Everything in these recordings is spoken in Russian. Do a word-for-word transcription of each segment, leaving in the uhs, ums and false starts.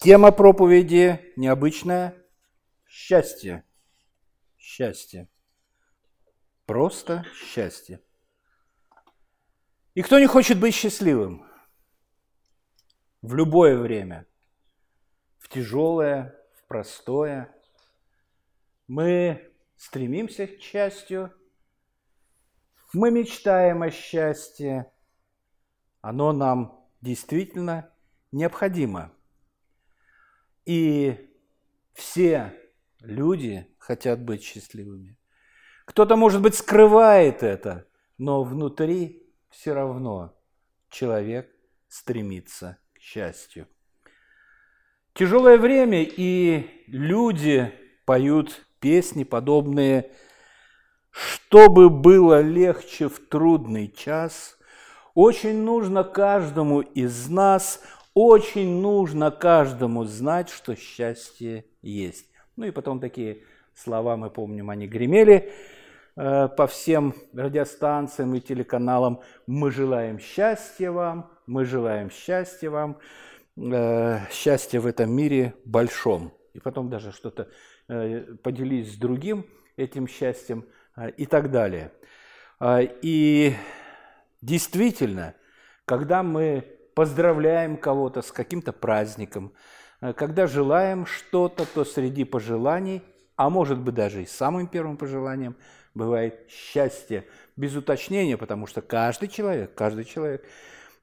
Тема проповеди необычная – счастье. Счастье. Просто счастье. И кто не хочет быть счастливым? В любое время. В тяжелое, в простое. Мы стремимся к счастью. Мы мечтаем о счастье. Оно нам действительно необходимо. И все люди хотят быть счастливыми. Кто-то, может быть, скрывает это, но внутри все равно человек стремится к счастью. Тяжелое время, и люди поют песни, подобные «Чтобы было легче в трудный час». Очень нужно каждому из нас Очень нужно каждому знать, что счастье есть. Ну и потом такие слова, мы помним, они гремели э, по всем радиостанциям и телеканалам. Мы желаем счастья вам, мы желаем счастья вам, э, счастья в этом мире большом. И потом даже что-то э, поделись с другим этим счастьем э, и так далее. Э, и действительно, когда мы поздравляем кого-то с каким-то праздником, когда желаем что-то, то среди пожеланий, а может быть даже и самым первым пожеланием, бывает счастье. Без уточнения, потому что каждый человек, каждый человек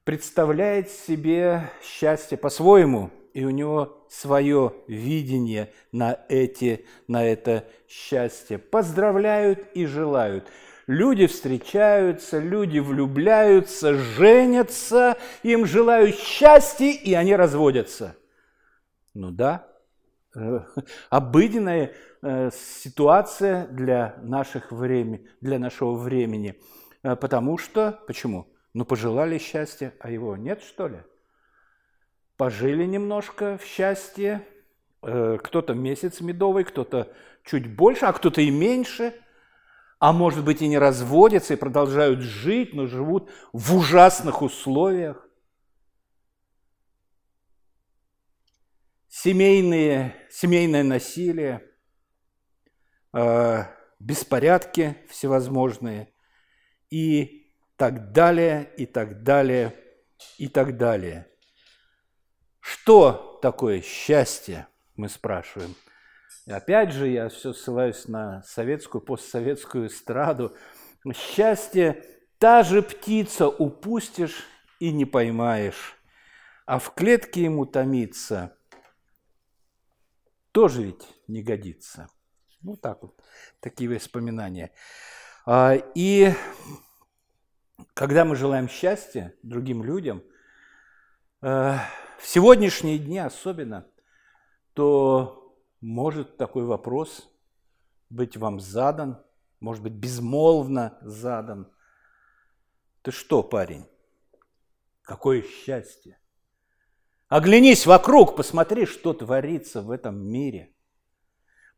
представляет себе счастье по-своему, и у него свое видение на, эти, на это счастье. Поздравляют и желают. Люди встречаются, люди влюбляются, женятся, им желают счастья, и они разводятся. Ну да, обыденная ситуация для, наших времени, для нашего времени. Потому что, почему? Ну пожелали счастья, а его нет, что ли? Пожили немножко в счастье, кто-то месяц медовый, кто-то чуть больше, а кто-то и меньше. А может быть, и не разводятся, и продолжают жить, но живут в ужасных условиях. Семейные, семейное насилие, э, беспорядки всевозможные и так далее, и так далее, и так далее. Что такое счастье, мы спрашиваем. И опять же, я все ссылаюсь на советскую, постсоветскую эстраду. Счастье – та же птица, упустишь и не поймаешь. А в клетке ему томиться тоже ведь не годится. Ну, так вот, такие воспоминания. И когда мы желаем счастья другим людям, в сегодняшние дни особенно, то... Может такой вопрос быть вам задан, может быть, безмолвно задан. Ты что, парень? Какое счастье! Оглянись вокруг, посмотри, что творится в этом мире.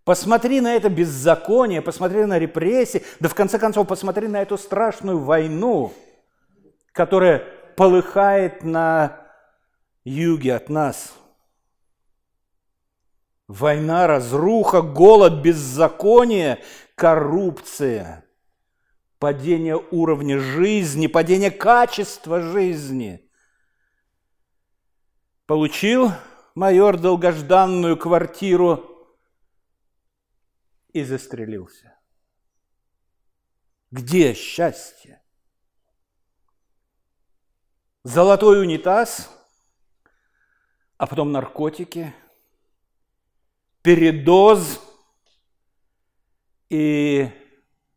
Посмотри на это беззаконие, посмотри на репрессии, да в конце концов посмотри на эту страшную войну, которая полыхает на юге от нас. Война, разруха, голод, беззаконие, коррупция, падение уровня жизни, падение качества жизни. Получил майор долгожданную квартиру и застрелился. Где счастье? Золотой унитаз, а потом наркотики. Передоз и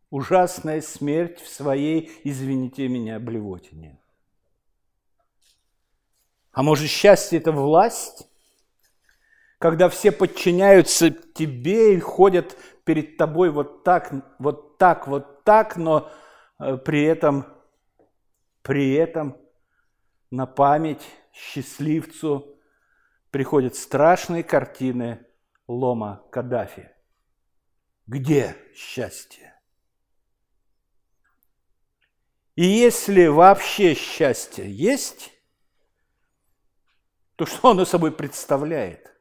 ужасная смерть в своей, извините меня, блевотине. А может, счастье – это власть? Когда все подчиняются тебе и ходят перед тобой вот так, вот так, вот так, но при этом, при этом на память счастливцу приходят страшные картины Лома Каддафи. Где счастье? И если вообще счастье есть, то что оно собой представляет?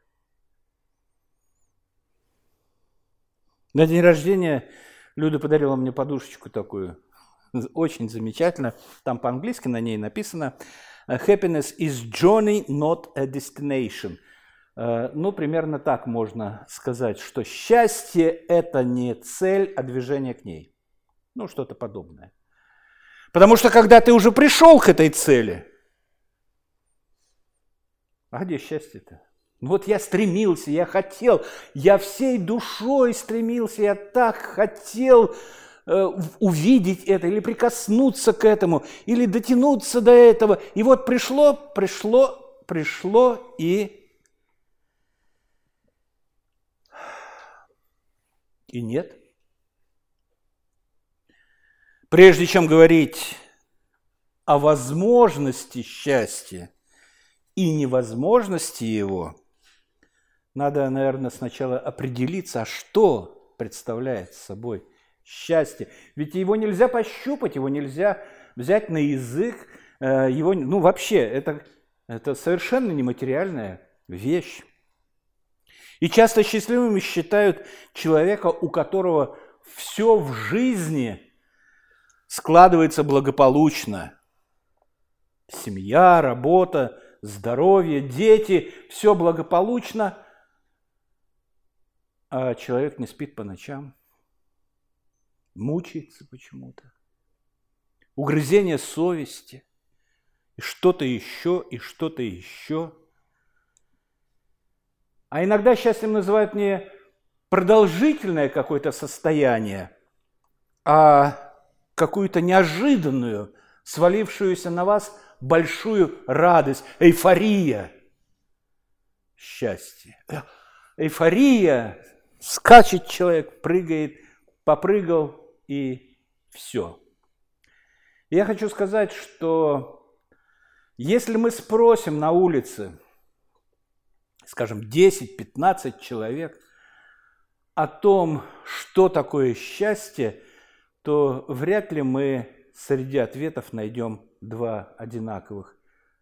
На день рождения Люда подарила мне подушечку такую, очень замечательно. Там по-английски на ней написано «Happiness is journey, not a destination». Ну, примерно так можно сказать, что счастье – это не цель, а движение к ней. Ну, что-то подобное. Потому что, когда ты уже пришел к этой цели, а где счастье-то? Ну, вот я стремился, я хотел, я всей душой стремился, я так хотел э, увидеть это или прикоснуться к этому, или дотянуться до этого. И вот пришло, пришло, пришло и... И нет. Прежде чем говорить о возможности счастья и невозможности его, надо, наверное, сначала определиться, а что представляет собой счастье. Ведь его нельзя пощупать, его нельзя взять на язык. Его, ну, вообще, это, это совершенно нематериальная вещь. И часто счастливыми считают человека, у которого все в жизни складывается благополучно. Семья, работа, здоровье, дети, все благополучно, а человек не спит по ночам, мучается почему-то. Угрызение совести, и что-то еще, и что-то еще. А иногда счастьем называют не продолжительное какое-то состояние, а какую-то неожиданную, свалившуюся на вас большую радость, эйфория счастья. Эйфория, скачет человек, прыгает, попрыгал и все. Я хочу сказать, что если мы спросим на улице, скажем, десять-пятнадцать человек о том, что такое счастье, то вряд ли мы среди ответов найдем два одинаковых.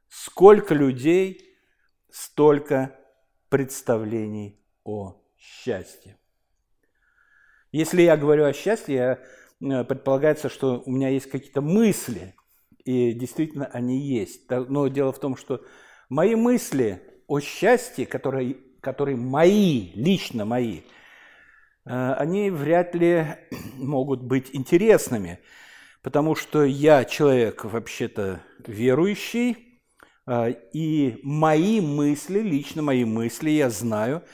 Сколько людей, столько представлений о счастье. Если я говорю о счастье, я, предполагается, что у меня есть какие-то мысли, и действительно они есть. Но дело в том, что мои мысли... о счастье, которые, которые мои, лично мои, они вряд ли могут быть интересными, потому что я человек вообще-то верующий, и мои мысли, лично мои мысли, я знаю,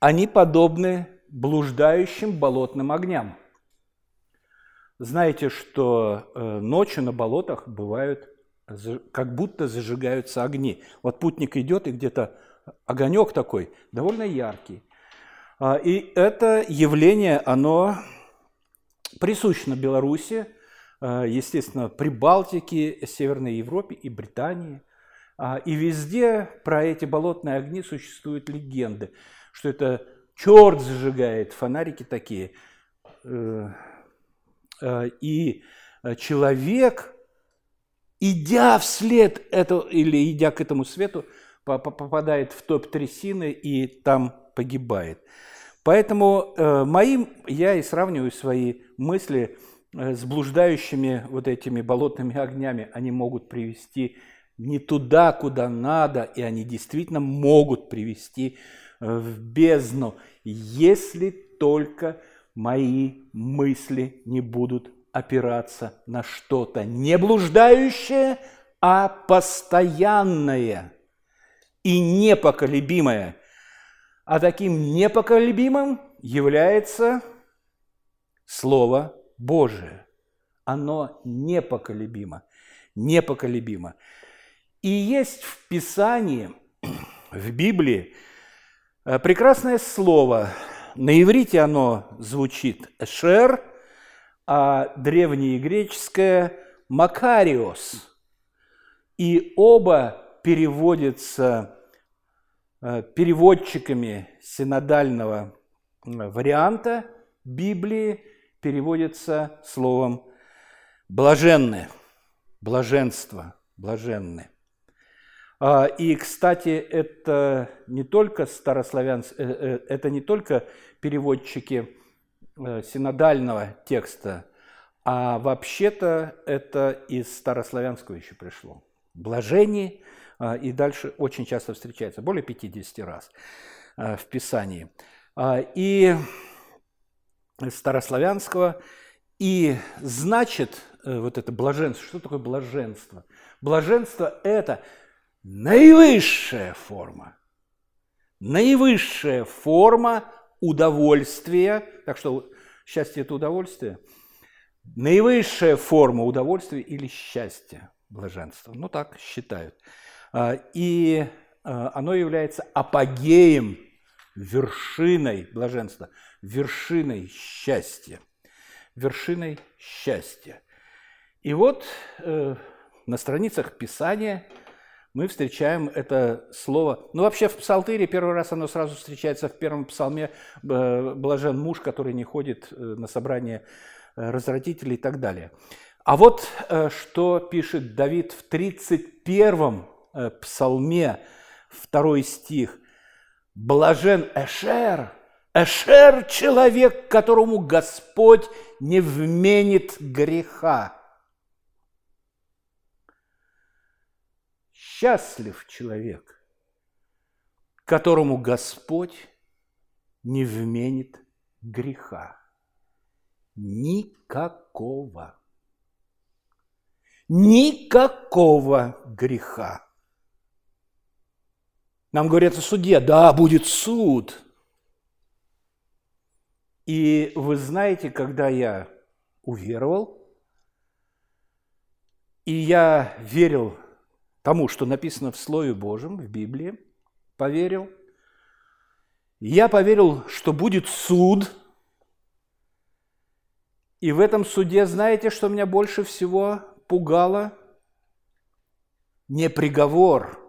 они подобны блуждающим болотным огням. Знаете, что ночью на болотах бывают как будто зажигаются огни. Вот путник идет, и где-то огонек такой, довольно яркий. И это явление, оно присуще на Беларуси, естественно, Прибалтике, Северной Европе и Британии. И везде про эти болотные огни существуют легенды, что это черт зажигает, фонарики такие. И человек... идя вслед это, или идя к этому свету, попадает в топ трясины и там погибает. Поэтому э, моим я и сравниваю свои мысли э, с блуждающими вот этими болотными огнями. Они могут привести не туда, куда надо, и они действительно могут привести э, в бездну, если только мои мысли не будут опираться на что-то не блуждающее, а постоянное и непоколебимое. А таким непоколебимым является Слово Божие. Оно непоколебимо, непоколебимо. И есть в Писании, в Библии прекрасное слово. На иврите оно звучит «эшер», а древнегреческое «макариос». И оба переводятся переводчиками синодального варианта Библии, переводятся словом «блаженны», «блаженство», «блаженны». И, кстати, это не только старославянские, это не только переводчики синодального текста, а вообще-то это из старославянского еще пришло. Блажение, и дальше очень часто встречается, более пятидесяти раз в Писании. И старославянского, и значит, вот это блаженство, что такое блаженство? Блаженство – это наивысшая форма, наивысшая форма удовольствия, так что счастье – это удовольствие, наивысшая форма удовольствия или счастья, блаженства, ну так считают, и оно является апогеем, вершиной блаженства, вершиной счастья, вершиной счастья. И вот э, на страницах Писания мы встречаем это слово. Ну, вообще в Псалтире первый раз оно сразу встречается в первом псалме э, «Блажен муж, который не ходит э, на собрание э, развратителей» и так далее. А вот э, что пишет Давид в тридцать первом э, псалме, второй стих. «Блажен Эшер, Эшер – человек, которому Господь не вменит греха». Счастлив человек, которому Господь не вменит греха. Никакого. Никакого греха. Нам говорят о суде. Да, будет суд. И вы знаете, когда я уверовал, и я верил тому, что написано в Слове Божьем, в Библии, поверил. Я поверил, что будет суд. И в этом суде, знаете, что меня больше всего пугало? Не приговор.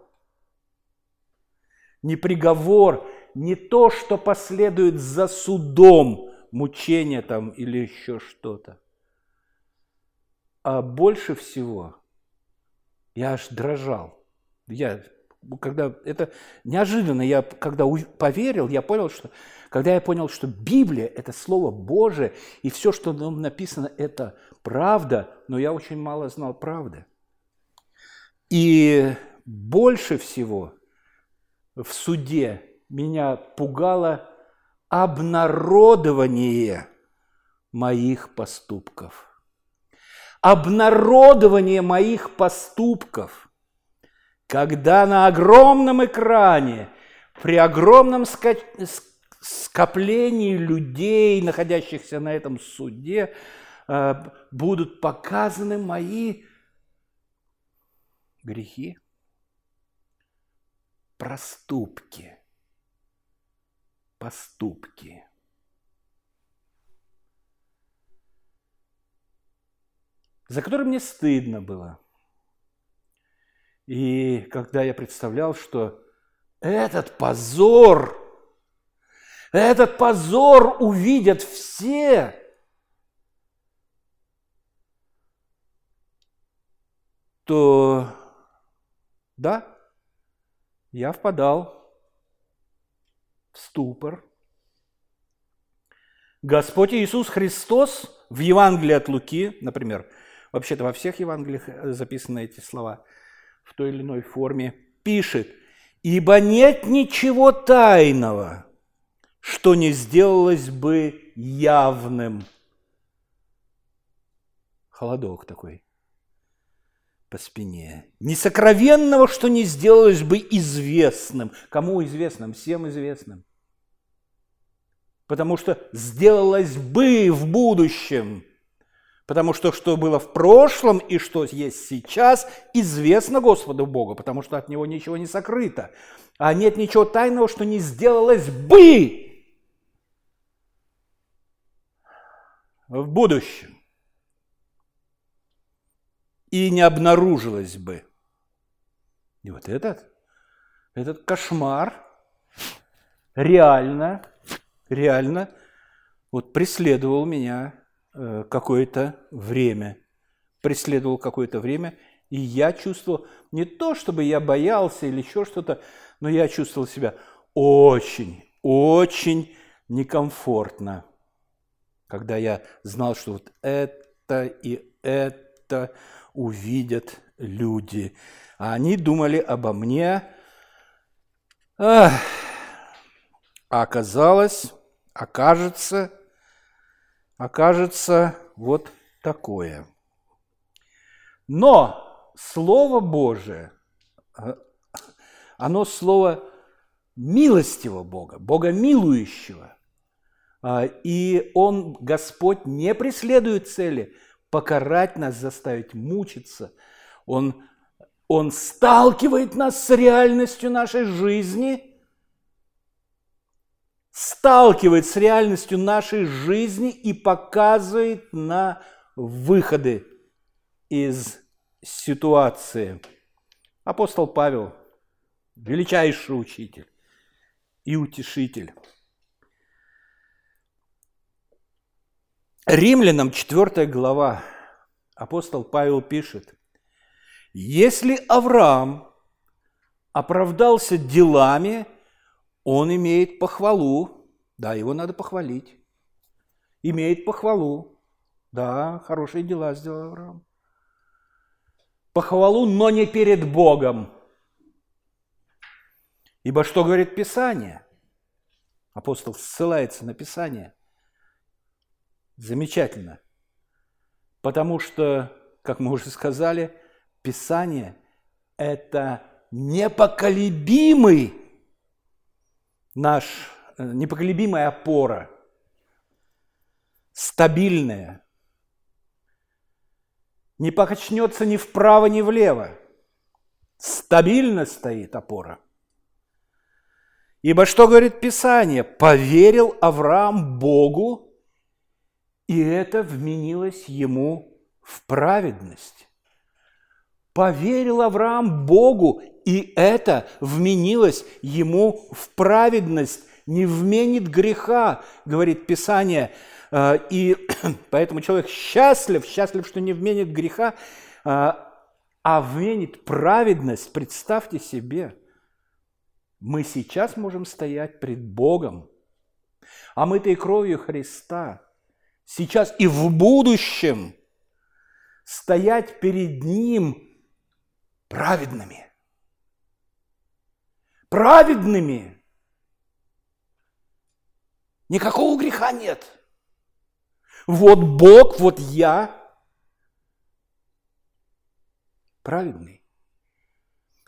Не приговор, не то, что последует за судом, мучение там или еще что-то. А больше всего... Я аж дрожал. Я, когда, это неожиданно, я когда у, поверил, я понял, что, когда я понял, что Библия – это Слово Божие, и все, что нам написано, это правда, но я очень мало знал правды. И больше всего в суде меня пугало обнародование моих поступков. Обнародование моих поступков, когда на огромном экране, при огромном скоплении людей, находящихся на этом суде, будут показаны мои грехи, проступки, поступки. За который мне стыдно было. И когда я представлял, что этот позор, этот позор увидят все, то да, я впадал в ступор. Господь Иисус Христос в Евангелии от Луки, например, вообще-то во всех Евангелиях записаны эти слова в той или иной форме, пишет: «Ибо нет ничего тайного, что не сделалось бы явным». Холодок такой по спине. «Несокровенного, что не сделалось бы известным». Кому известным? Всем известным. Потому что сделалось бы в будущем. Потому что что было в прошлом и что есть сейчас, известно Господу Богу, потому что от Него ничего не сокрыто. А нет ничего тайного, что не сделалось бы в будущем. И не обнаружилось бы. И вот этот, этот кошмар реально, реально вот преследовал меня. какое-то время, преследовал какое-то время, И я чувствовал, не то чтобы я боялся или еще что-то, но я чувствовал себя очень, очень некомфортно, когда я знал, что вот это и это увидят люди. А они думали обо мне. Ах. А оказалось, окажется, окажется вот такое. Но Слово Божие, оно слово милостивого Бога, Бога милующего. И Он, Господь, не преследует цели покарать нас, заставить мучиться. Он, он сталкивает нас с реальностью нашей жизни, сталкивает с реальностью нашей жизни и показывает на выходы из ситуации. Апостол Павел, величайший учитель и утешитель. Римлянам четвёртая глава апостол Павел пишет: «Если Авраам оправдался делами, он имеет похвалу». Да, его надо похвалить. Имеет похвалу. Да, хорошие дела сделал Авраам. Похвалу, но не перед Богом. Ибо что говорит Писание? Апостол ссылается на Писание. Замечательно. Потому что, как мы уже сказали, Писание – это непоколебимый наш, непоколебимая опора, стабильная. Не покачнется ни вправо, ни влево. Стабильно стоит опора. Ибо что говорит Писание? «Поверил Авраам Богу, и это вменилось ему в праведность». Поверил Авраам Богу, и это вменилось ему в праведность. Не вменит греха, говорит Писание. И поэтому человек счастлив, счастлив, что не вменит греха, а вменит праведность. Представьте себе, мы сейчас можем стоять пред Богом, омытой кровью Христа, сейчас и в будущем стоять перед Ним праведными. Праведными! Никакого греха нет. Вот Бог, вот я праведный.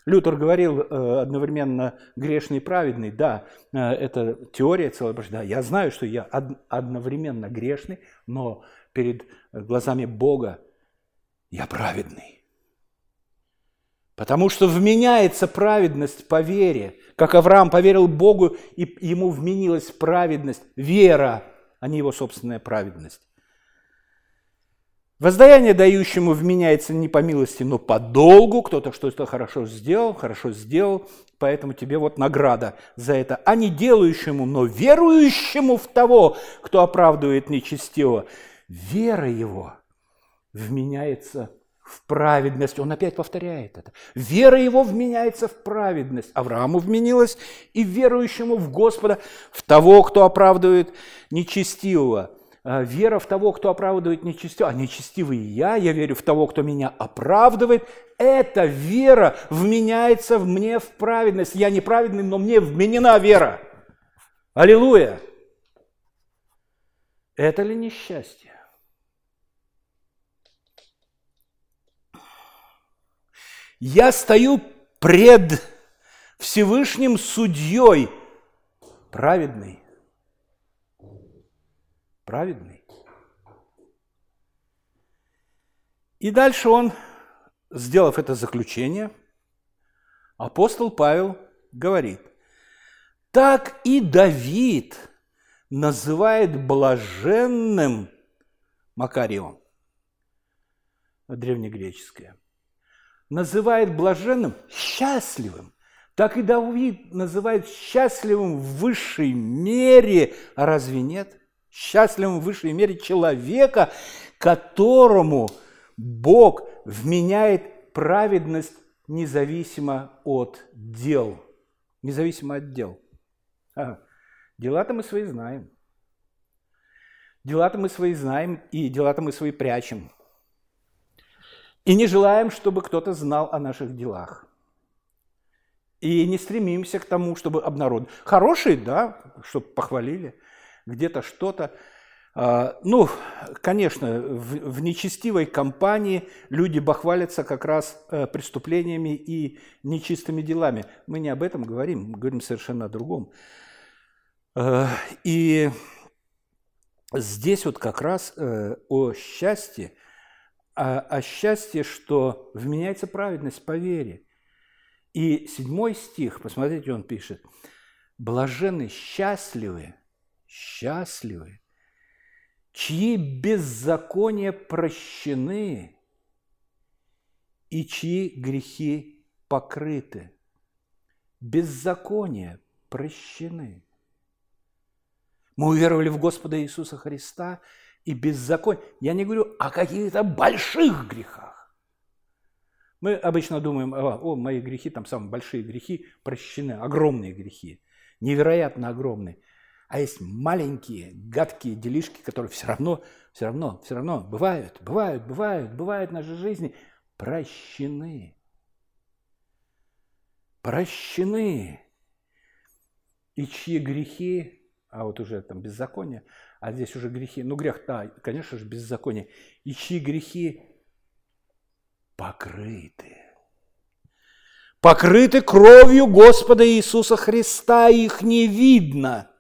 Лютер говорил э, одновременно грешный и праведный. Да, э, это теория целая. Да, я знаю, что я од- одновременно грешный, но перед глазами Бога я праведный. Потому что вменяется праведность по вере. Как Авраам поверил Богу, и ему вменилась праведность, вера, а не его собственная праведность. Воздаяние дающему вменяется не по милости, но по долгу. Кто-то что-то хорошо сделал, хорошо сделал, поэтому тебе вот награда за это. А не делающему, но верующему в того, кто оправдывает нечестивого, вера его вменяется в праведность. Он опять повторяет это. Вера его вменяется в праведность. Аврааму вменилась и верующему в Господа, в того, кто оправдывает нечестивого. Вера в того, кто оправдывает нечестивого, а нечестивый я, я верю в того, кто меня оправдывает, эта вера вменяется в мне в праведность. Я неправедный, но мне вменена вера. Аллилуйя! Это ли не счастье? Я стою пред Всевышним судьей, праведный. Праведный. И дальше он, сделав это заключение, апостол Павел говорит: «Так и Давид называет блаженным Макарион, древнегреческое, называет блаженным счастливым. Так и Давид называет счастливым в высшей мере, а разве нет?» Счастливым в высшей мере человека, которому Бог вменяет праведность независимо от дел. Независимо от дел. Ага. Дела-то мы свои знаем. Дела-то мы свои знаем, и дела-то мы свои прячем. И не желаем, чтобы кто-то знал о наших делах. И не стремимся к тому, чтобы обнародовать. Хорошие, да, чтобы похвалили, где-то что-то. Ну, конечно, в нечестивой компании люди бахвалятся как раз преступлениями и нечистыми делами. Мы не об этом говорим, мы говорим совершенно о другом. И здесь вот как раз о счастье, о счастье, что вменяется праведность по вере. И седьмой стих, посмотрите, он пишет: «Блаженны, счастливы, счастливы, чьи беззакония прощены и чьи грехи покрыты». Беззакония прощены. Мы уверовали в Господа Иисуса Христа, и беззаконие. Я не говорю о каких-то больших грехах. Мы обычно думаем: о, о, мои грехи, там самые большие грехи прощены, огромные грехи, невероятно огромные. А есть маленькие, гадкие делишки, которые все равно, все равно, все равно бывают, бывают, бывают, бывают в нашей жизни, прощены. Прощены. И чьи грехи, а вот уже там беззаконие, а здесь уже грехи, ну грех, да, конечно же, беззаконие, и чьи грехи покрыты. Покрыты кровью Господа Иисуса Христа, их не видно.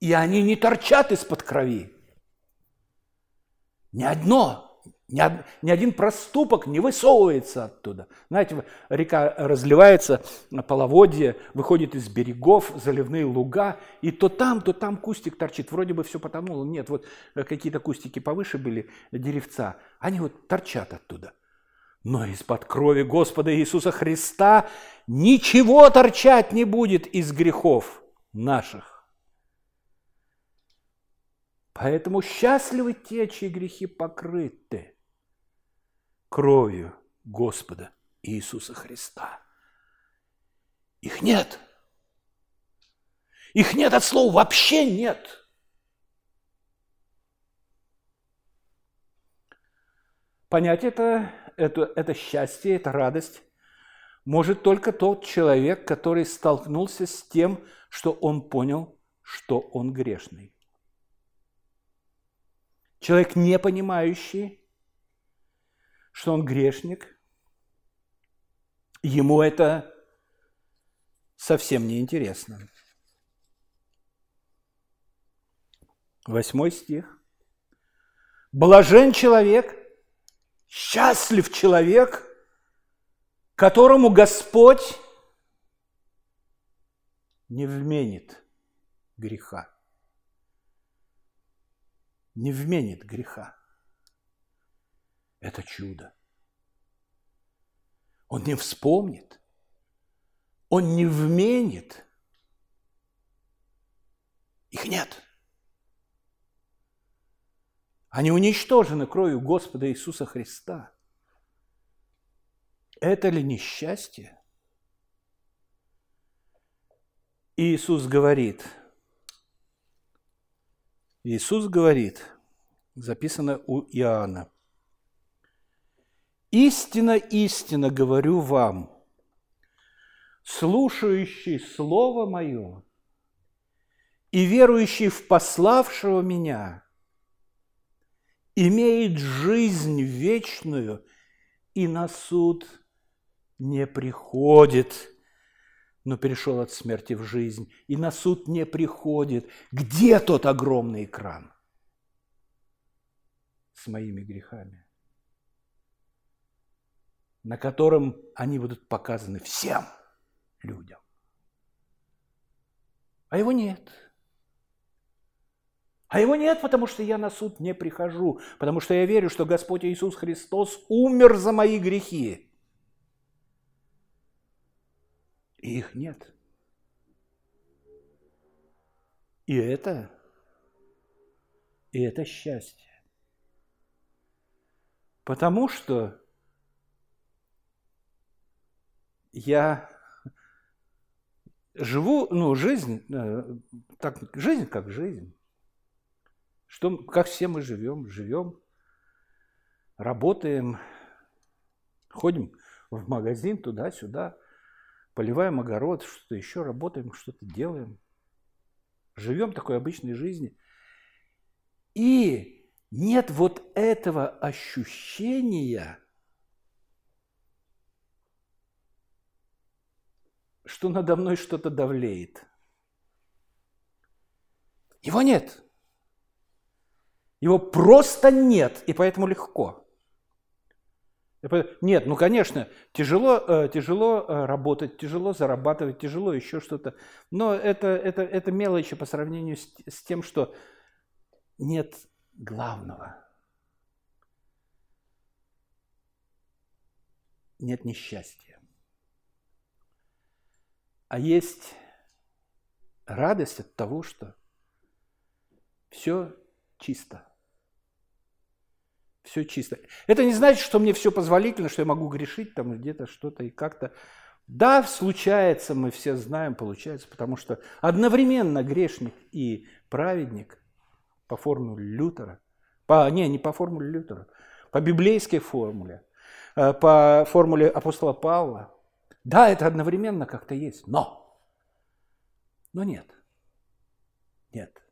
И они не торчат из-под крови. Ни одно, ни, од, ни один проступок не высовывается оттуда. Знаете, река разливается, половодье выходит из берегов, заливные луга, и то там, то там кустик торчит. Вроде бы все потонуло. Нет, вот какие-то кустики повыше были, деревца. Они вот торчат оттуда. Но из-под крови Господа Иисуса Христа ничего торчать не будет из грехов наших. Поэтому счастливы те, чьи грехи покрыты кровью Господа Иисуса Христа. Их нет. Их нет от слова, вообще нет. Понять это, это, это счастье, это радость может только тот человек, который столкнулся с тем, что он понял, что он грешный. Человек, не понимающий, что он грешник, ему это совсем не интересно. Восьмой стих. «Блажен человек, счастлив человек, которому Господь не вменит греха». Не вменит греха. Это чудо. Он не вспомнит. Он не вменит. Их нет. Они уничтожены кровью Господа Иисуса Христа. Это ли не счастье? Иисус говорит... Иисус говорит, записано у Иоанна: «Истинно, истинно говорю вам, слушающий Слово Мое и верующий в пославшего Меня имеет жизнь вечную и на суд не приходит». Но перешел от смерти в жизнь, и на суд не приходит. Где тот огромный экран с моими грехами, на котором они будут показаны всем людям? А его нет. А его нет, потому что я на суд не прихожу, потому что я верю, что Господь Иисус Христос умер за мои грехи. И их нет. И это, и это счастье. Потому что я живу, ну, жизнь, так, жизнь как жизнь. Что, как все мы живем, живем, работаем, ходим в магазин туда-сюда, поливаем огород, что-то еще работаем, что-то делаем. Живем такой обычной жизнью. И нет вот этого ощущения, что надо мной что-то давлеет. Его нет. Его просто нет, и поэтому легко. Нет, ну, конечно, тяжело, тяжело работать, тяжело зарабатывать, тяжело еще что-то. Но это, это, это мелочи по сравнению с, с тем, что нет главного. Нет несчастья. А есть радость от того, что все чисто. Все чисто. Это не значит, что мне все позволительно, что я могу грешить там где-то что-то и как-то. Да, случается, мы все знаем, получается, потому что одновременно грешник и праведник по формуле Лютера, по, не, не по формуле Лютера, по библейской формуле, по формуле апостола Павла, да, это одновременно как-то есть, но, но нет, нет.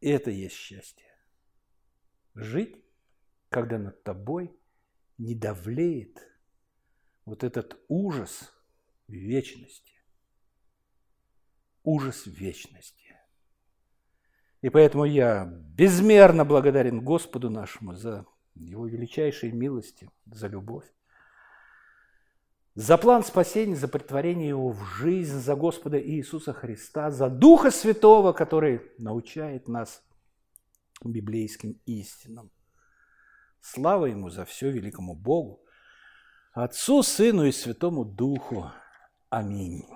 И это есть счастье. Жить, когда над тобой не давлеет вот этот ужас вечности. Ужас вечности. И поэтому я безмерно благодарен Господу нашему за Его величайшие милости, за любовь, за план спасения, за претворение Его в жизнь, за Господа Иисуса Христа, за Духа Святого, который научает нас библейским истинам. Слава Ему за все, великому Богу, Отцу, Сыну и Святому Духу. Аминь.